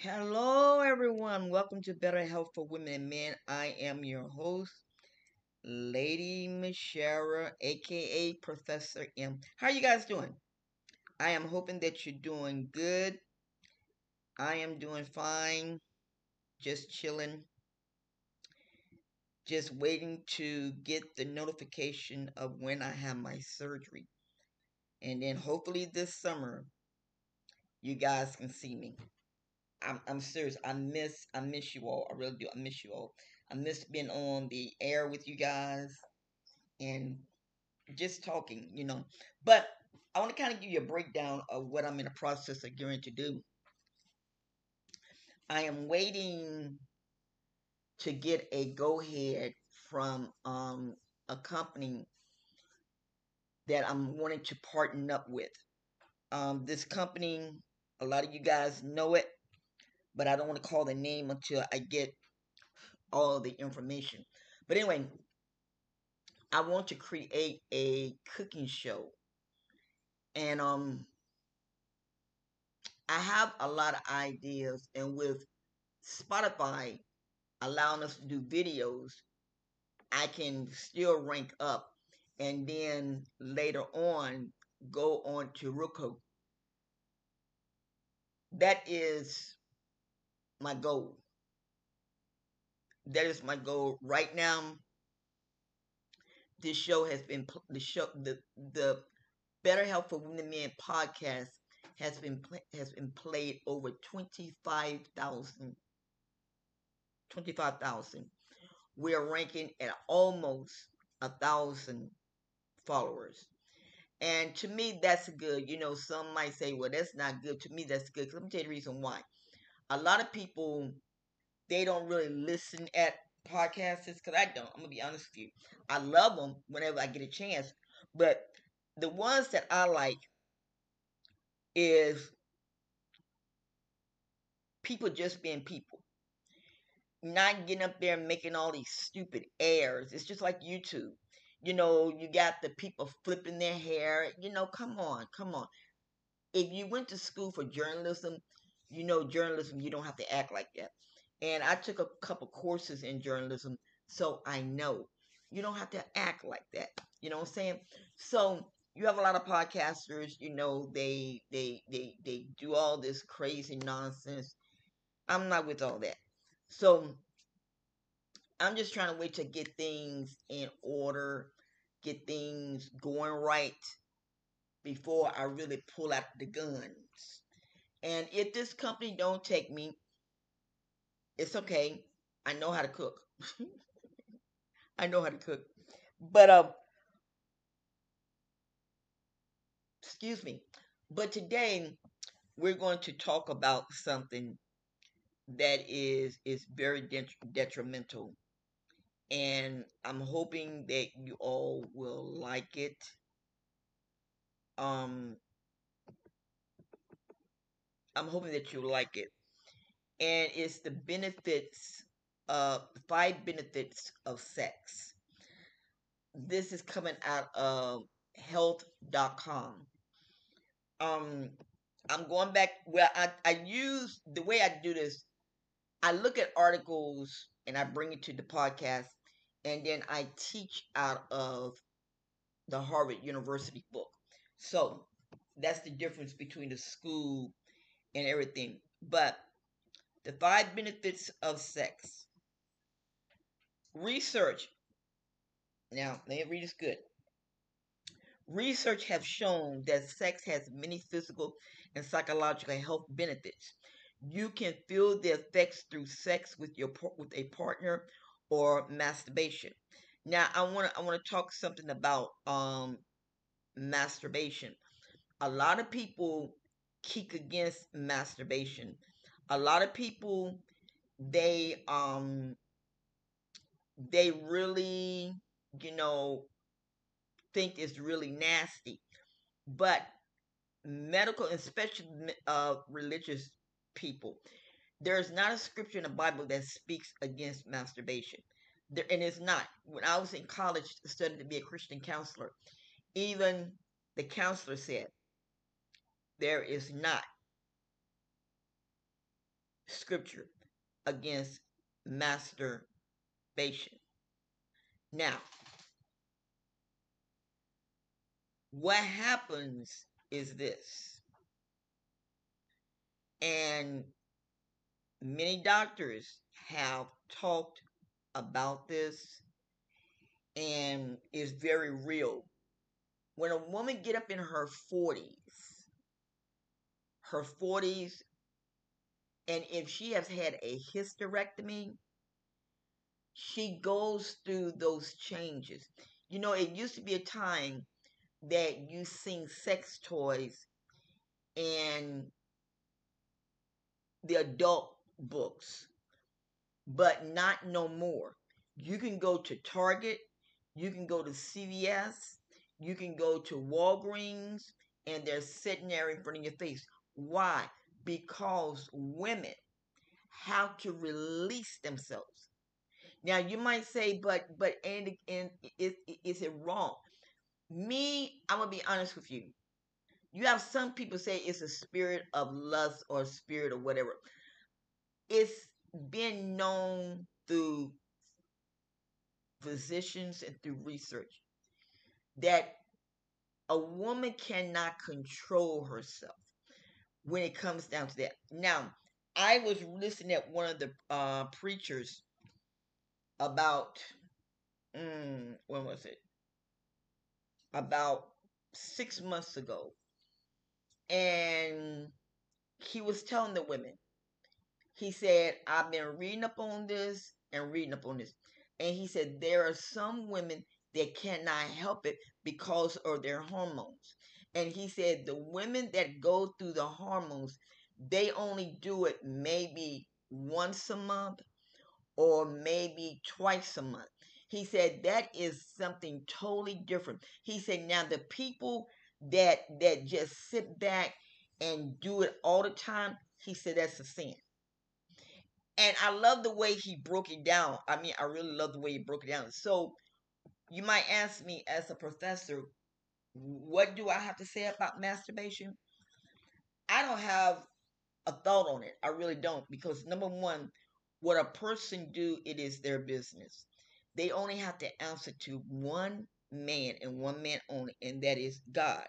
Hello, everyone. Welcome to Better Health for Women and Men. I am your host, Lady Mishara, a.k.a. Professor M. How are you guys doing? I am hoping that you're doing good. I am doing fine. Just chilling. Just waiting to get the notification of when I have my surgery. And then hopefully this summer, you guys can see me. I'm serious. I miss you all. I really do. I miss you all. I miss being on the air with you guys and just talking, you know. But I want to kind of give you a breakdown of what I'm in the process of going to do. I am waiting to get a go-ahead from a company that I'm wanting to partner up with. This company, a lot of you guys know it, but I don't want to call the name until I get all the information. But anyway, I want to create a cooking show. And I have a lot of ideas. And with Spotify allowing us to do videos, I can still rank up. And then later on, go on to Roku. That is my goal. That is my goal right now. This show has been the Better Health for Women and Men podcast has been played over 25,000. We are ranking at almost 1,000 followers, and to me that's good. You know, some might say, "Well, that's not good." To me, that's good. Let me tell you the reason why. A lot of people, they don't really listen at podcasts, because I don't. I'm going to be honest with you. I love them whenever I get a chance. But the ones that I like is people just being people. Not getting up there and making all these stupid airs. It's just like YouTube. You know, you got the people flipping their hair. You know, come on. If you went to school for journalism, you know journalism, you don't have to act like that. And I took a couple courses in journalism, so I know. You don't have to act like that. You know what I'm saying? So you have a lot of podcasters, you know, they do all this crazy nonsense. I'm not with all that. So I'm just trying to wait to get things in order, get things going right before I really pull out the guns. And if this company don't take me, it's okay. I know how to cook. I know how to cook. But, excuse me. But today, we're going to talk about something that is very detrimental. And I'm hoping that you all will like it. I'm hoping that you like it. And it's the benefits, 5 benefits of sex. This is coming out of health.com. I'm going back, well, I use, the way I do this, I look at articles and I bring it to the podcast, and then I teach out of the Harvard University book. So that's the difference between the school and everything. But the 5 benefits of sex. Research. Now, let me read this good. Research have shown that sex has many physical and psychological health benefits. You can feel the effects through sex with a partner or masturbation. Now, I want to talk something about masturbation. A lot of people kick against masturbation. A lot of people, they really, you know, think it's really nasty. But medical, especially religious people, there's not a scripture in the Bible that speaks against masturbation. There, and it's not. When I was in college studying to be a Christian counselor, even the counselor said, there is not scripture against masturbation. Now, what happens is this, and many doctors have talked about this, and it's very real. When a woman get up in her 40s, and if she has had a hysterectomy, she goes through those changes. You know, it used to be a time that you seen sex toys and the adult books, but not no more. You can go to Target, you can go to CVS, you can go to Walgreens, and they're sitting there in front of your face. Why? Because women have to release themselves. Now you might say, but is it wrong? Me, I'm going to be honest with you. You have some people say it's a spirit of lust or spirit or whatever. It's been known through physicians and through research that a woman cannot control herself when it comes down to that. Now, I was listening at one of the preachers about, when was it? About 6 months ago, and he was telling the women, he said, I've been reading up on this and reading up on this, and he said there are some women that cannot help it because of their hormones. And he said the women that go through the hormones, they only do it maybe once a month or maybe twice a month. He said that is something totally different. He said now the people that just sit back and do it all the time, he said that's a sin. And I love the way he broke it down. I mean, I really love the way he broke it down. So you might ask me as a professor, what do I have to say about masturbation? I don't have a thought on it. I really don't, because number one, what a person do, it is their business. They only have to answer to one man and one man only, and that is God.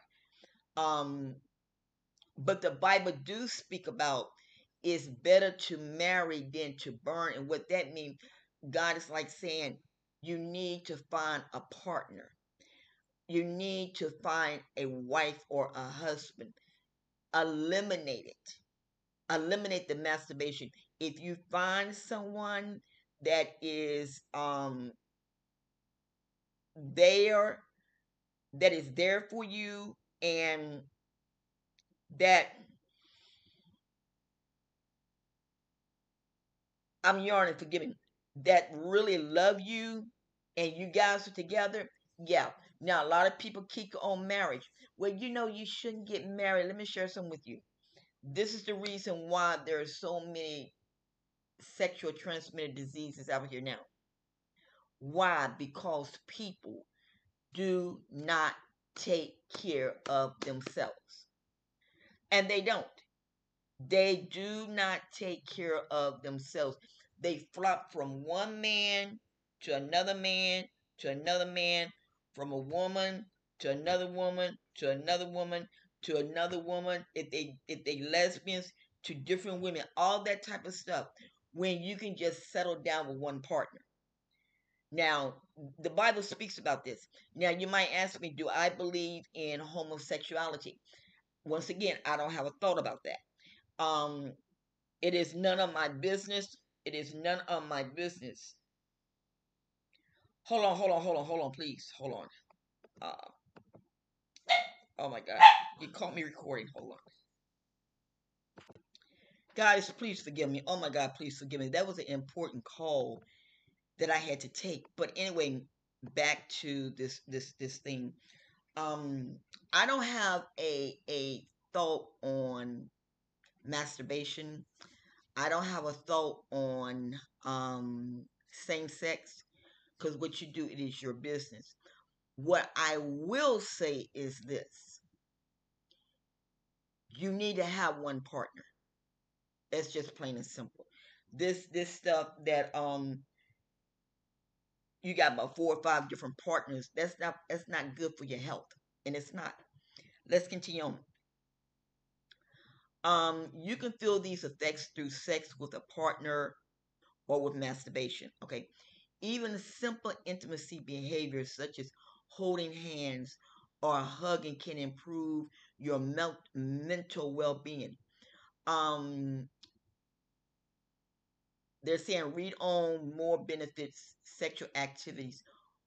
But the Bible do speak about it's better to marry than to burn. And what that means, God is like saying you need to find a partner. You need to find a wife or a husband. Eliminate it. Eliminate the masturbation. If you find someone that is there for you, and that I'm yarning, forgive me, that really love you, and you guys are together, yeah. Now, a lot of people kick on marriage. Well, you know, you shouldn't get married. Let me share something with you. This is the reason why there are so many sexual transmitted diseases out here now. Why? Because people do not take care of themselves. And they don't. They do not take care of themselves. They flop from one man to another man to another man, from a woman to another woman to another woman to another woman. If they lesbians, to different women, all that type of stuff, when you can just settle down with one partner. Now, the Bible speaks about this. Now, you might ask me, do I believe in homosexuality? Once again, I don't have a thought about that. It is none of my business. It is none of my business. Hold on, please. Hold on. Oh, my God. You caught me recording. Hold on. Guys, please forgive me. Oh, my God, please forgive me. That was an important call that I had to take. But anyway, back to this thing. I don't have a thought on masturbation. I don't have a thought on same sex, because what you do, it is your business. What I will say is this. You need to have one partner. That's just plain and simple. This stuff that you got about 4 or 5 different partners. That's not good for your health, and it's not. Let's continue on. You can feel these effects through sex with a partner or with masturbation. Okay, even simple intimacy behaviors such as holding hands or hugging can improve your mental well-being. They're saying read on more benefits, sexual activities,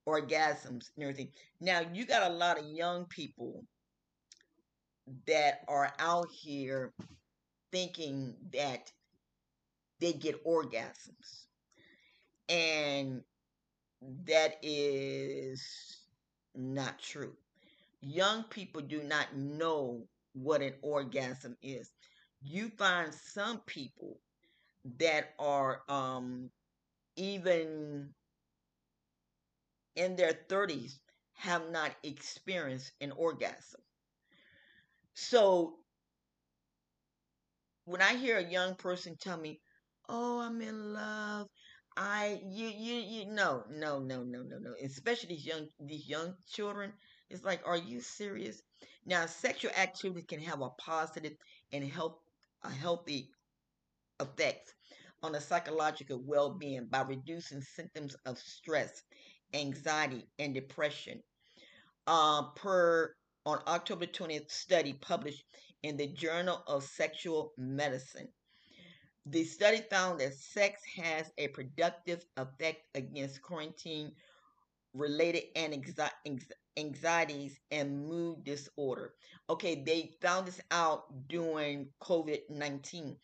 orgasms, and everything. Now, you got a lot of young people that are out here thinking that they get orgasms. And that is not true. Young people do not know what an orgasm is. You find some people that are even in their 30s have not experienced an orgasm. So when I hear a young person tell me, "Oh, I'm in love," no. Especially these young children. It's like, are you serious? Now, sexual activity can have a positive and healthy effects on the psychological well-being by reducing symptoms of stress, anxiety, and depression. On October 20th study published in the Journal of Sexual Medicine, the study found that sex has a productive effect against quarantine-related anxieties and mood disorder. Okay, they found this out during COVID-19.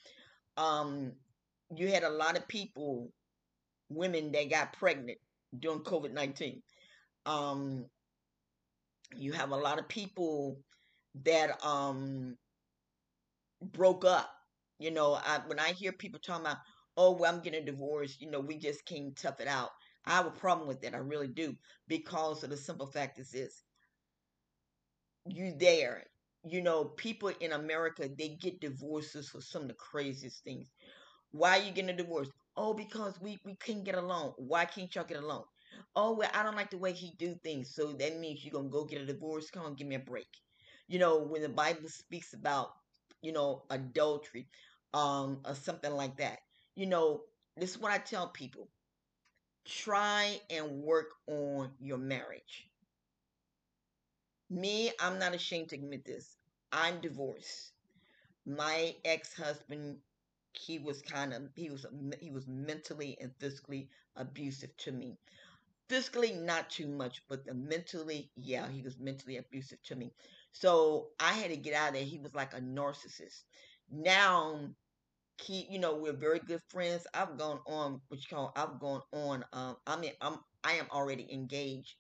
You had a lot of people, women that got pregnant during COVID-19. You have a lot of people that broke up. You know, when I hear people talking about, "Oh, well, I'm getting a divorce, you know, we just can't tough it out." I have a problem with that. I really do. Because of the simple fact is this. You there. You know, people in America, they get divorces for some of the craziest things. Why are you getting a divorce? Oh, because we couldn't get along. Why can't y'all get along? Oh, well, I don't like the way he do things. So that means you're going to go get a divorce? Come on, give me a break. You know, when the Bible speaks about, you know, adultery, or something like that. You know, this is what I tell people. Try and work on your marriage. Me, I'm not ashamed to admit this. I'm divorced. My ex-husband, he was mentally and physically abusive to me. Physically, not too much, but mentally, yeah, he was mentally abusive to me. So I had to get out of there. He was like a narcissist. Now, we're very good friends. I am already engaged.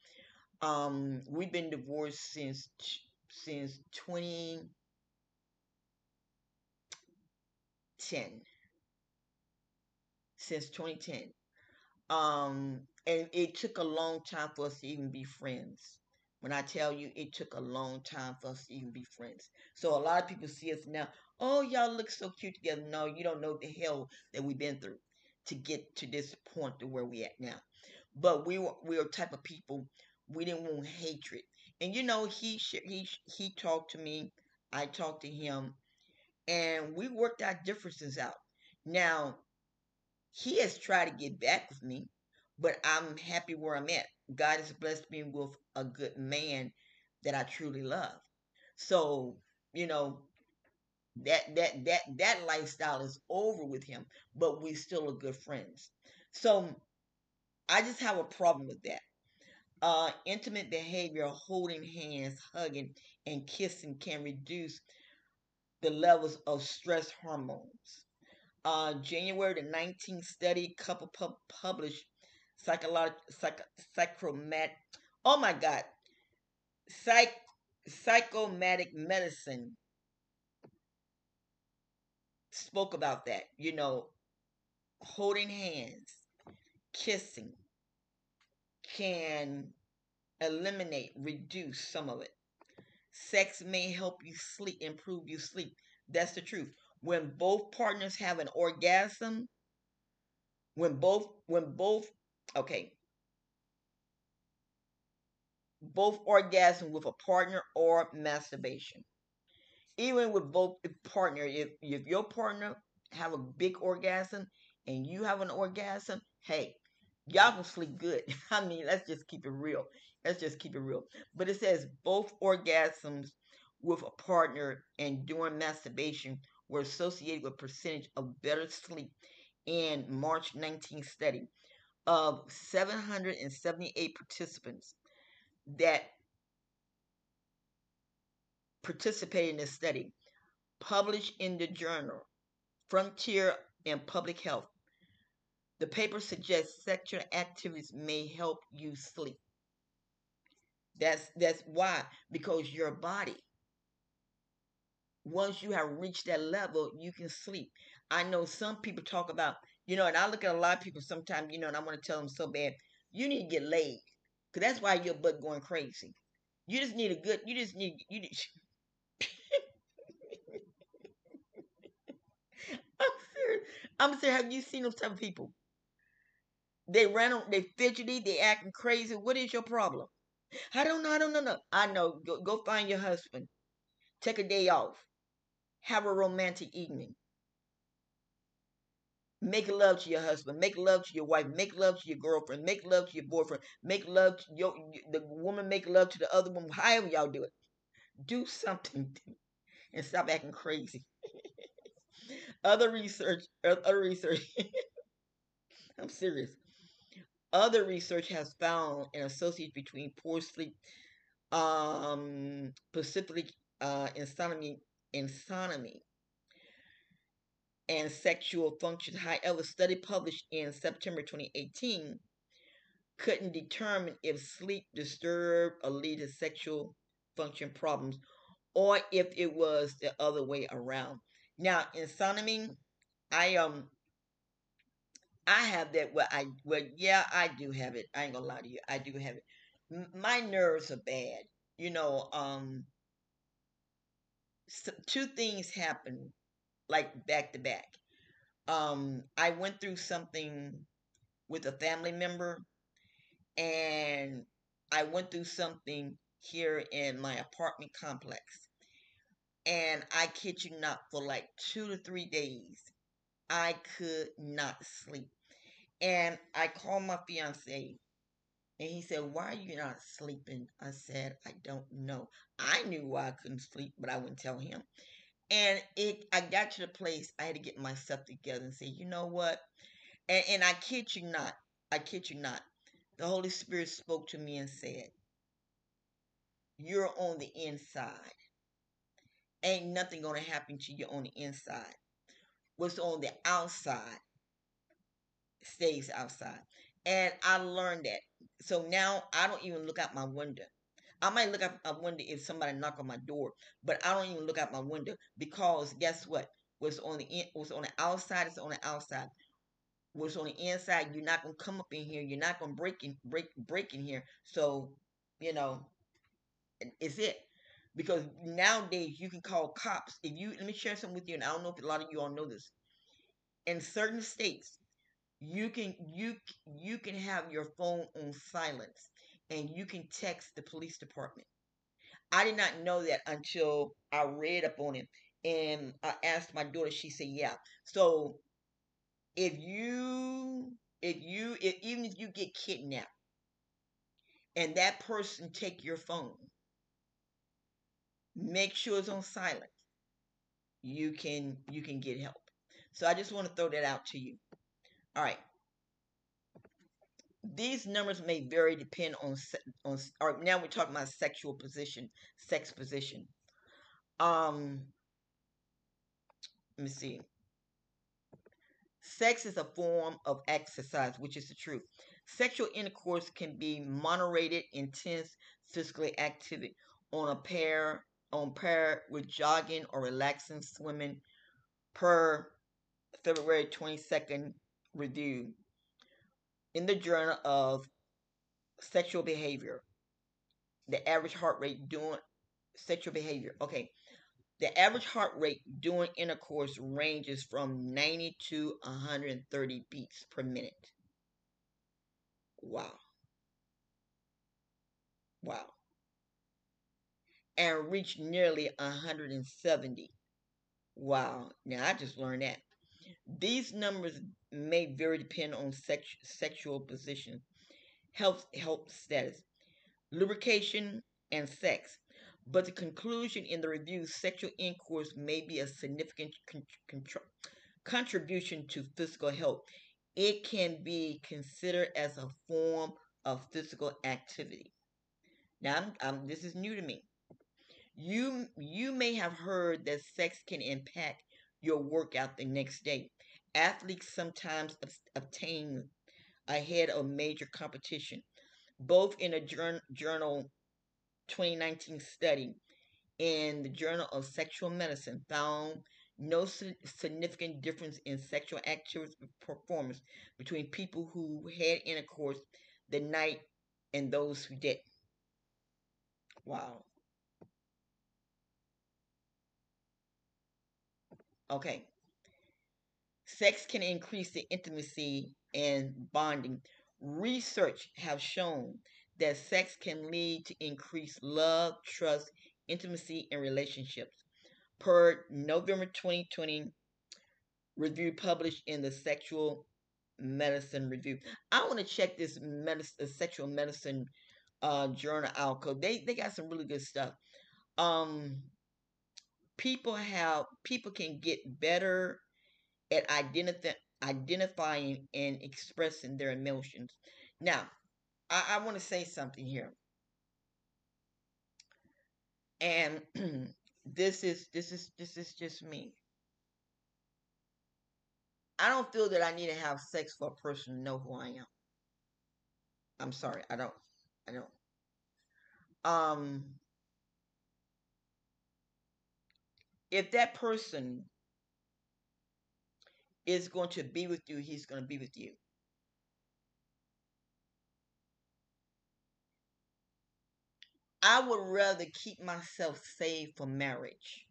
We've been divorced since 2010. Since 2010. And it took a long time for us to even be friends. When I tell you, it took a long time for us to even be friends. So a lot of people see us now. Oh, y'all look so cute together. No, you don't know the hell that we've been through to get to this point to where we at now. But we were type of people, we didn't want hatred. And you know, he talked to me, I talked to him, and we worked our differences out. Now, he has tried to get back with me, but I'm happy where I'm at. God has blessed me with a good man that I truly love. So, you know, that lifestyle is over with him, but we still are good friends. So I just have a problem with that. Intimate behavior, holding hands, hugging, and kissing can reduce the levels of stress hormones. January the 19th study, couple published psychomatic medicine spoke about that. You know, holding hands, kissing can reduce some of it. Sex may help you sleep, improve your sleep. That's the truth. When both partners have an orgasm, both orgasm with a partner or masturbation. Even with both partner, if your partner have a big orgasm and you have an orgasm, hey, y'all can sleep good. I mean, let's just keep it real. But it says both orgasms with a partner and doing masturbation were associated with a percentage of better sleep in March 19th study of 778 participants that participated in this study, published in the journal Frontier in Public Health. The paper suggests sexual activities may help you sleep. That's why, because your body, once you have reached that level, you can sleep. I know some people talk about, and I look at a lot of people sometimes, and I want to tell them so bad, you need to get laid, because that's why your butt going crazy. You just need a good, I'm serious. Have you seen those type of people? They ran on, they fidgety, they acting crazy. What is your problem? I don't know. I know. Go find your husband. Take a day off. Have a romantic evening. Make love to your husband. Make love to your wife. Make love to your girlfriend. Make love to your boyfriend. Make love to the woman. Make love to the other woman. However y'all do it. Do something and stop acting crazy. Other research. I'm serious. Other research has found an association between poor sleep, specifically insomnia, and sexual function. However, a study published in September 2018 couldn't determine if sleep disturbed or lead to sexual function problems, or if it was the other way around. Now, insomnia, I have that. Well, yeah, I do have it. I ain't gonna lie to you. I do have it. My nerves are bad. So two things happened, like back to back. I went through something with a family member, and I went through something here in my apartment complex. And I kid you not, for like 2 to 3 days, I could not sleep. And I called my fiance, and he said, "Why are you not sleeping?" I said, "I don't know." I knew why I couldn't sleep, but I wouldn't tell him. And I got to the place I had to get myself together and say, you know what? And I kid you not, the Holy Spirit spoke to me and said, "You're on the inside. Ain't nothing going to happen to you on the inside. What's on the outside stays outside." And I learned that. So now I don't even look out my window. I might look out my window if somebody knock on my door, but I don't even look out my window, because guess what? What's on the outside is on the outside. What's on the inside, you're not going to come up in here. You're not going to break in here. So, it's it. Because nowadays you can call cops. Let me share something with you, and I don't know if a lot of you all know this. In certain states, you can have your phone on silence, and you can text the police department. I did not know that until I read up on it, and I asked my daughter. She said, "Yeah." So if you get kidnapped, and that person take your phone, make sure it's on silent. You can get help. So I just want to throw that out to you. All right. These numbers may vary depend on. Or now we're talking about sex position. Let me see. Sex is a form of exercise, which is the truth. Sexual intercourse can be moderated, intense physical activity on par with jogging or relaxing, swimming, per February 22nd review in the Journal of Sexual Behavior. The average heart rate doing sexual behavior. Okay. The average heart rate during intercourse ranges from 90 to 130 beats per minute. Wow. And reached nearly 170. Wow. Now, I just learned that. These numbers may vary depending on sexual position, health status, lubrication, and sex. But the conclusion in the review, sexual intercourse may be a significant contribution to physical health. It can be considered as a form of physical activity. Now, this is new to me. You may have heard that sex can impact your workout the next day. Athletes sometimes obtain ahead of major competition. Both in a journal 2019 study in the Journal of Sexual Medicine found no significant difference in sexual activity performance between people who had intercourse the night and those who didn't. Wow. Okay. Sex can increase the intimacy and bonding. Research has shown that sex can lead to increased love, trust, intimacy, and relationships. Per November 2020 review published in the Sexual Medicine Review. I want to check this Sexual Medicine journal out, because they got some really good stuff. People can get better at identifying and expressing their emotions. Now, I want to say something here, and this is just me. I don't feel that I need to have sex for a person to know who I am. I'm sorry, I don't. If that person is going to be with you, he's going to be with you. I would rather keep myself safe for marriage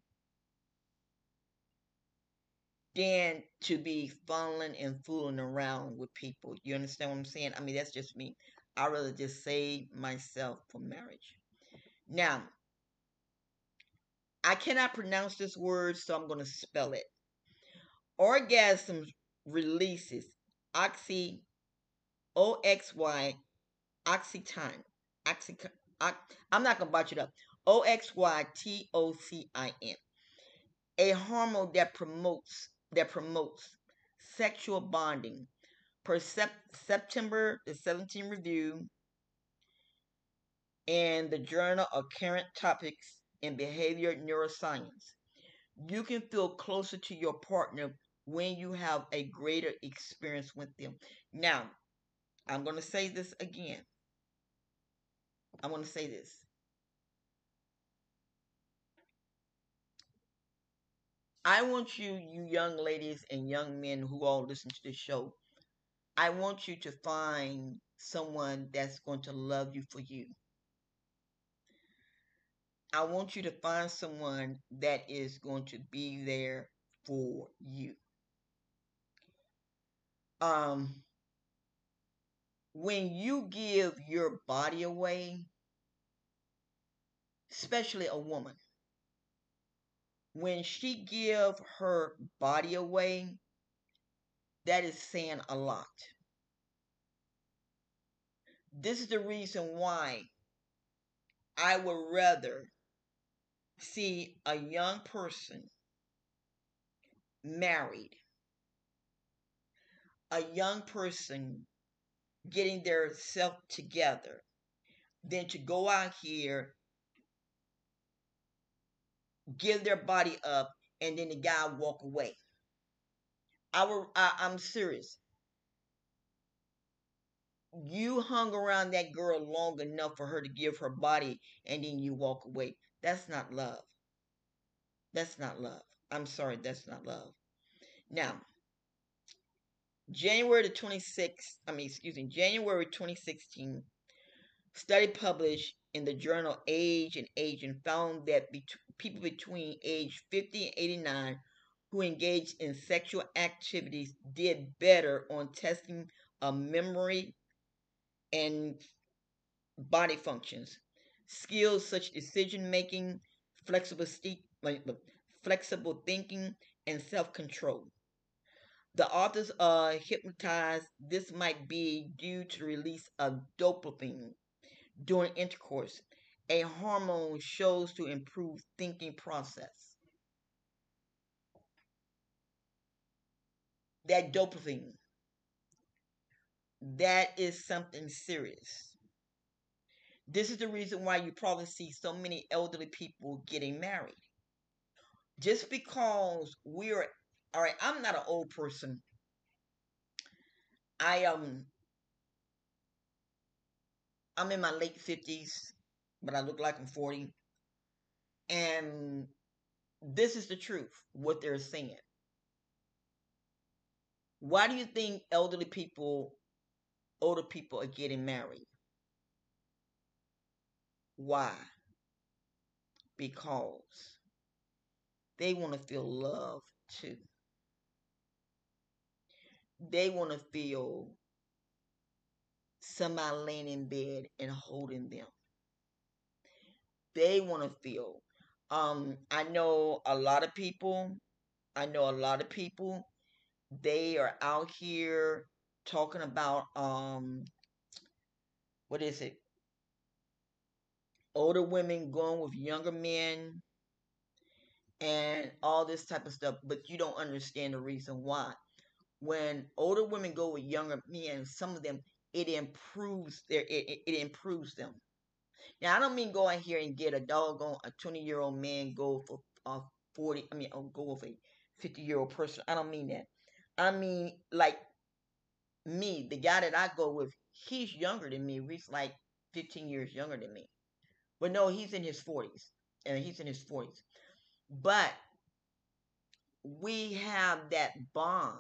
than to be funneling and fooling around with people. You understand what I'm saying? I mean, that's just me. I'd rather just save myself for marriage. Now, I cannot pronounce this word, so I'm going to spell it. Orgasm releases oxytocin. I'm not going to botch it up. Oxytocin. A hormone that promotes sexual bonding. Per September the 17th review in the Journal of Current Topics in Behavior Neuroscience. You can feel closer to your partner when you have a greater experience with them. Now, I'm going to say this again. I want to say this. I want you young ladies and young men who all listen to this show, I want you to find someone that's going to love you for you. I want you to find someone that is going to be there for you. When you give your body away, especially a woman, when she gives her body away, that is saying a lot. This is the reason why I would rather see a young person married, a young person getting their self together, than to go out here, give their body up, and then the guy walk away. I'm serious. You hung around that girl long enough for her to give her body, and then you walk away. That's not love. That's not love. I'm sorry, that's not love. Now, January 2016, study published in the journal Age and Aging found that people between age 50 and 89 who engaged in sexual activities did better on testing of memory and body functions. Skills such as decision-making, flexible thinking, and self-control. The authors are hypnotized. This might be due to the release of dopamine during intercourse, a hormone shows to improve thinking process. That dopamine, that is something serious. This is the reason why you probably see so many elderly people getting married. Just because we are, all right, I'm not an old person. I'm in my late 50s, but I look like I'm 40. And this is the truth, what they're saying. Why do you think elderly people, older people are getting married? Why? Because they want to feel loved too. They want to feel somebody laying in bed and holding them. They want to feel. I know a lot of people. They are out here talking about what is it? Older women going with younger men and all this type of stuff, but you don't understand the reason why. When older women go with younger men, some of them, it improves them. Now, I don't mean go out here and get a doggone a 20-year-old man go for a 50-year-old person. I don't mean that. I mean, like me, the guy that I go with, he's younger than me. He's like 15 years younger than me. But no, he's in his 40s. But we have that bond.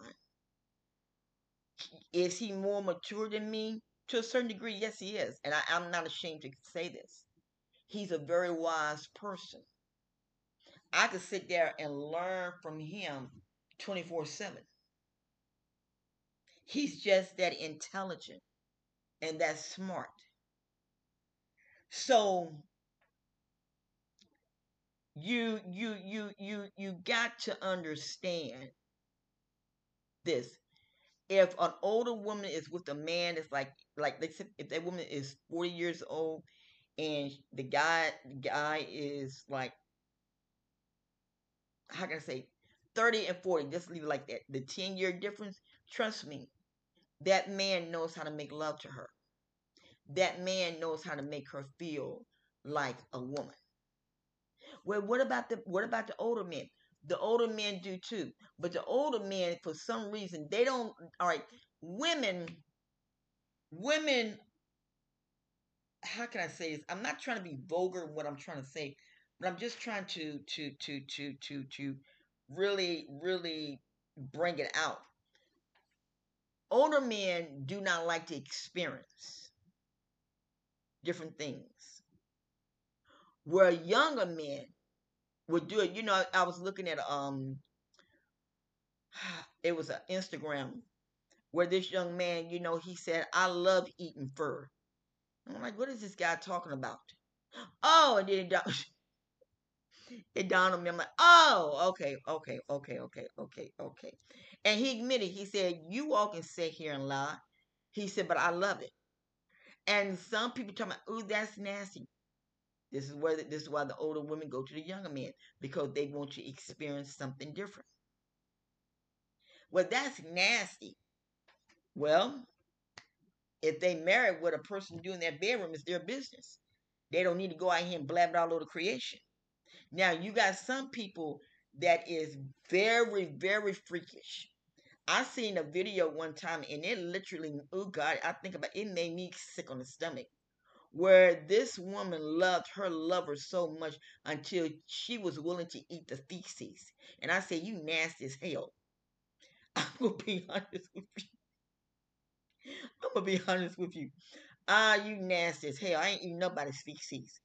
Is he more mature than me? To a certain degree, yes, he is. And I'm not ashamed to say this. He's a very wise person. I could sit there and learn from him 24/7. He's just that intelligent and that smart. So you got to understand this. If an older woman is with a man that's like they said, if that woman is 40 years old and the guy is like, how can I say, 30 and 40, just leave it like that. The 10-year difference, trust me, that man knows how to make love to her. That man knows how to make her feel like a woman. Well, what about the older men? The older men do too. But the older men, for some reason, they don't, all right, women, how can I say this? I'm not trying to be vulgar in what I'm trying to say, but I'm just trying to really bring it out. Older men do not like to experience different things, where younger men would do it. You know, I was looking at it was an Instagram where this young man, you know, he said, "I love eating fur." I'm like, what is this guy talking about? Oh, and then it dawned on me. I'm like, oh, okay. And he admitted, he said, "You all can sit here and lie." He said, "But I love it." And some people talking about, "Ooh, that's nasty." This is why the older women go to the younger men, because they want you to experience something different. Well, that's nasty. Well, if they marry what a person do in their bedroom is their business. They don't need to go out here and blab it all over creation. Now, you got some people that is very, very freakish. I seen a video one time, and it literally, oh God, I think about it, made me sick on the stomach, where this woman loved her lover so much until she was willing to eat the feces. And I said, "You nasty as hell." I'm going to be honest with you. You nasty as hell. I ain't eating nobody's feces.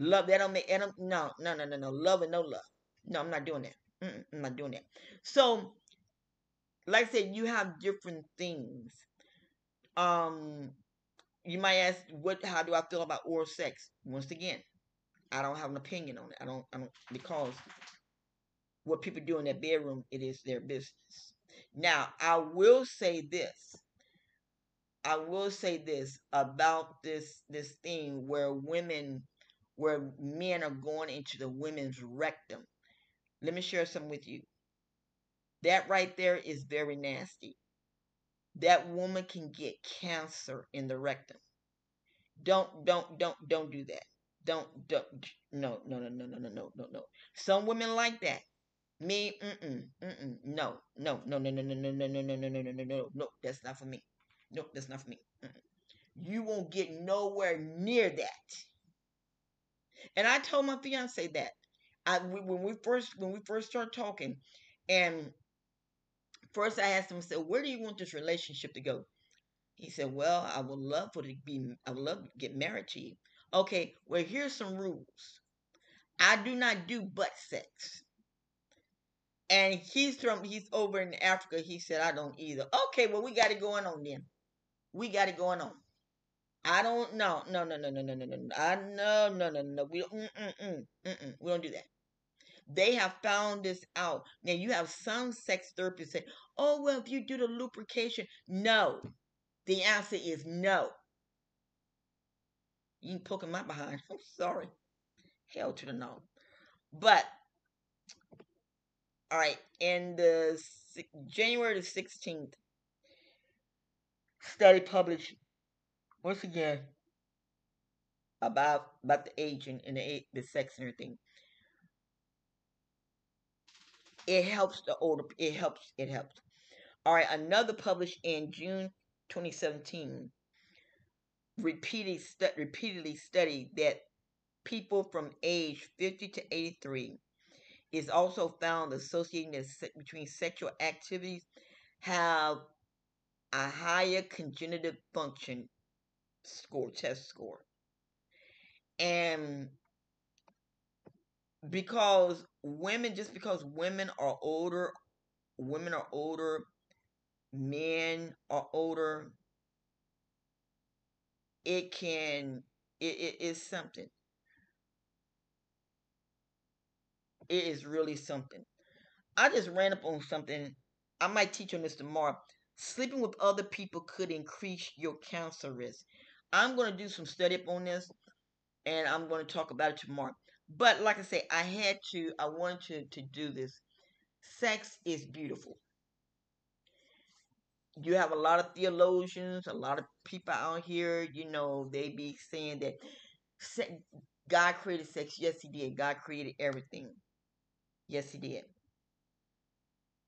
Love, that don't make, no. Love and no love. No, I'm not doing that. I'm not doing that. So, like I said, you have different things. You might ask, how do I feel about oral sex? Once again, I don't have an opinion on it. I don't, because what people do in their bedroom, it is their business. Now, I will say this about this thing where men are going into the women's rectum. Let me share something with you. That right there is very nasty. That woman can get cancer in the rectum. Don't do that. No. Some women like that. Me, no. That's not for me. No, that's not for me. You won't get nowhere near that. And I told my fiance that when we first started talking, and first I asked him, I said, "Where do you want this relationship to go?" He said, "Well, I would love to get married to you." Okay, well, here's some rules. I do not do butt sex. And he's over in Africa. He said, "I don't either." Okay, well, we got it going on then. We got it going on. I don't, no. No. We don't do that. They have found this out. Now, you have some sex therapists say, "Oh, well, if you do the lubrication." No. The answer is no. You ain't poking my behind. I'm sorry. Hell to the no. But, all right, in the January the 16th, study published once again about the age and the sex and everything. It helps the older. It helps. All right, another published in June 2017. Repeatedly studied that people from age 50 to 83 is also found associating between sexual activities have a higher cognitive function score, test score. And because women are older, men are older, it is something. It is really something. I just ran up on something. I might teach on this tomorrow. Sleeping with other people could increase your cancer risk. I'm going to do some study up on this, and I'm going to talk about it tomorrow. But like I say, I wanted to do this. Sex is beautiful. You have a lot of theologians, a lot of people out here, they be saying that God created sex. Yes, he did. God created everything. Yes, he did.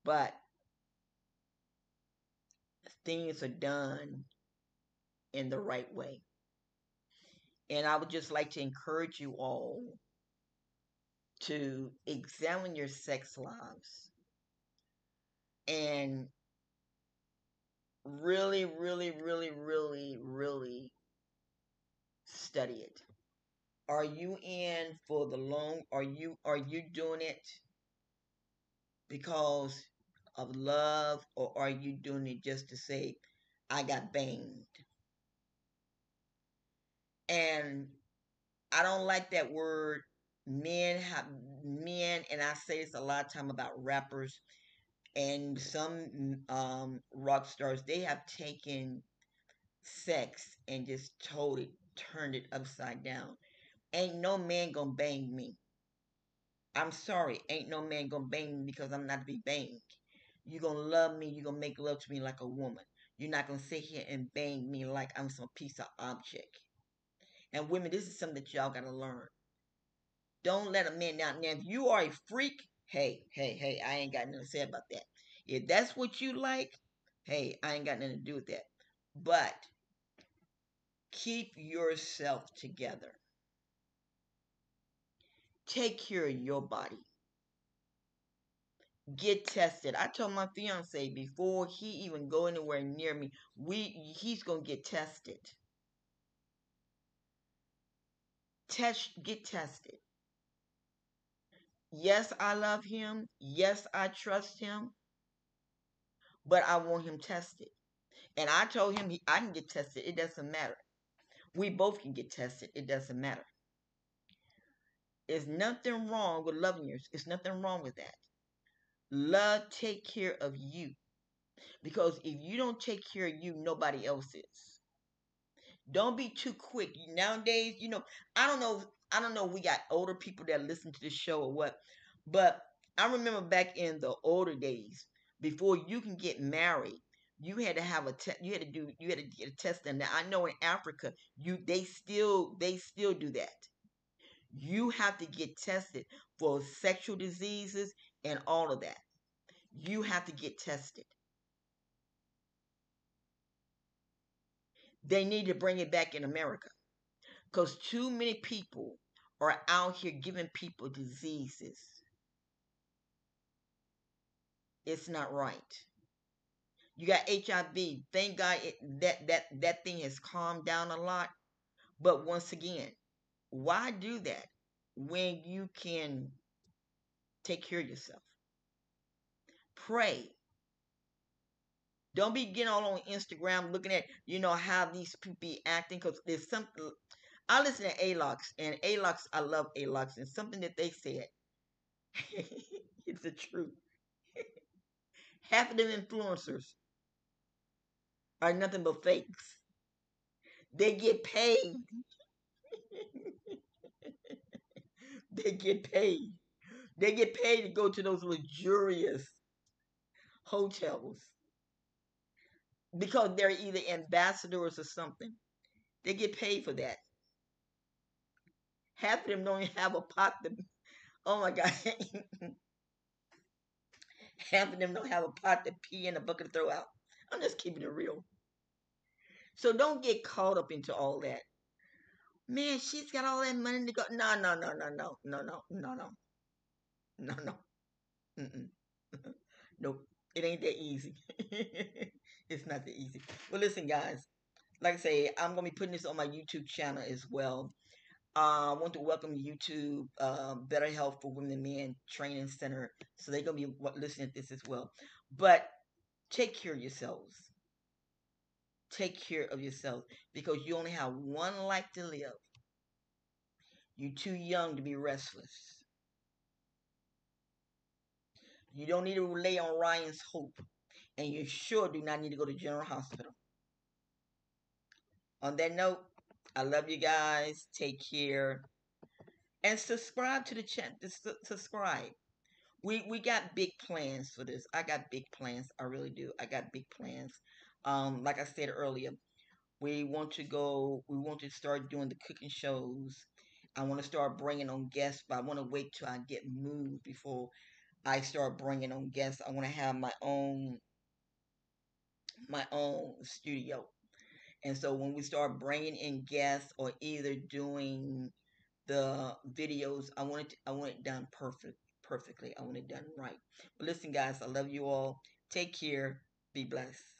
But things are done in the right way. And I would just like to encourage you all to examine your sex lives and really, really, really, really, really study it. Are you in for the long? Are you doing it because of love, or are you doing it just to say, "I got banged"? And I don't like that word. Men, and I say this a lot of time about rappers and some rock stars. They have taken sex and just turned it upside down. Ain't no man gonna bang me. I'm sorry. Ain't no man gonna bang me because I'm not to be banged. You gonna love me. You gonna make love to me like a woman. You're not gonna sit here and bang me like I'm some piece of object. And women, this is something that y'all gotta learn. Don't let a man down. Now, if you are a freak, hey, I ain't got nothing to say about that. If that's what you like, hey, I ain't got nothing to do with that. But keep yourself together. Take care of your body. Get tested. I told my fiance before he even go anywhere near me, he's going to get tested get tested. Yes, I love him. Yes, I trust him. But I want him tested. And I told him I can get tested. It doesn't matter. We both can get tested. It doesn't matter. There's nothing wrong with loving yours. There's nothing wrong with that. Love, take care of you. Because if you don't take care of you, nobody else is. Don't be too quick. Nowadays, you know, I don't know if we got older people that listen to the show or what, but I remember back in the older days, before you can get married, you had to have you had to get a test done. Now I know in Africa, they still do that. You have to get tested for sexual diseases and all of that. You have to get tested. They need to bring it back in America, because too many people are out here giving people diseases. It's not right. You got HIV. Thank God that thing has calmed down a lot. But once again, why do that when you can take care of yourself? Pray. Don't be getting all on Instagram looking at, you know, how these people be acting. Because there's something. I listen to ALOX. And ALOX, I love ALOX. And something that they said. It's the truth. Half of them influencers are nothing but fakes. They get paid. They get paid. They get paid to go to those luxurious hotels. Because they're either ambassadors or something. They get paid for that. Half of them don't even have a pot to... Oh my God. Half of them don't have a pot to pee in, a bucket to throw out. I'm just keeping it real. So don't get caught up into all that. Man, she's got all that money to go. No. Nope. It ain't that easy. It's not that easy. Well, listen, guys. Like I say, I'm going to be putting this on my YouTube channel as well. I want to welcome you to Better Health for Women and Men Training Center. So they're going to be listening to this as well. But take care of yourselves. Take care of yourselves, because you only have one life to live. You're too young to be restless. You don't need to rely on Ryan's Hope. And you sure do not need to go to General Hospital. On that note, I love you guys. Take care. And subscribe to the channel. Subscribe. We got big plans for this. I got big plans. I really do. I got big plans. Like I said earlier, we want to start doing the cooking shows. I want to start bringing on guests, but I want to wait till I get moved before I start bringing on guests. I want to have my own studio. And so when we start bringing in guests or either doing the videos, I want it done perfectly. I want it done right. But listen, guys, I love you all. Take care. Be blessed.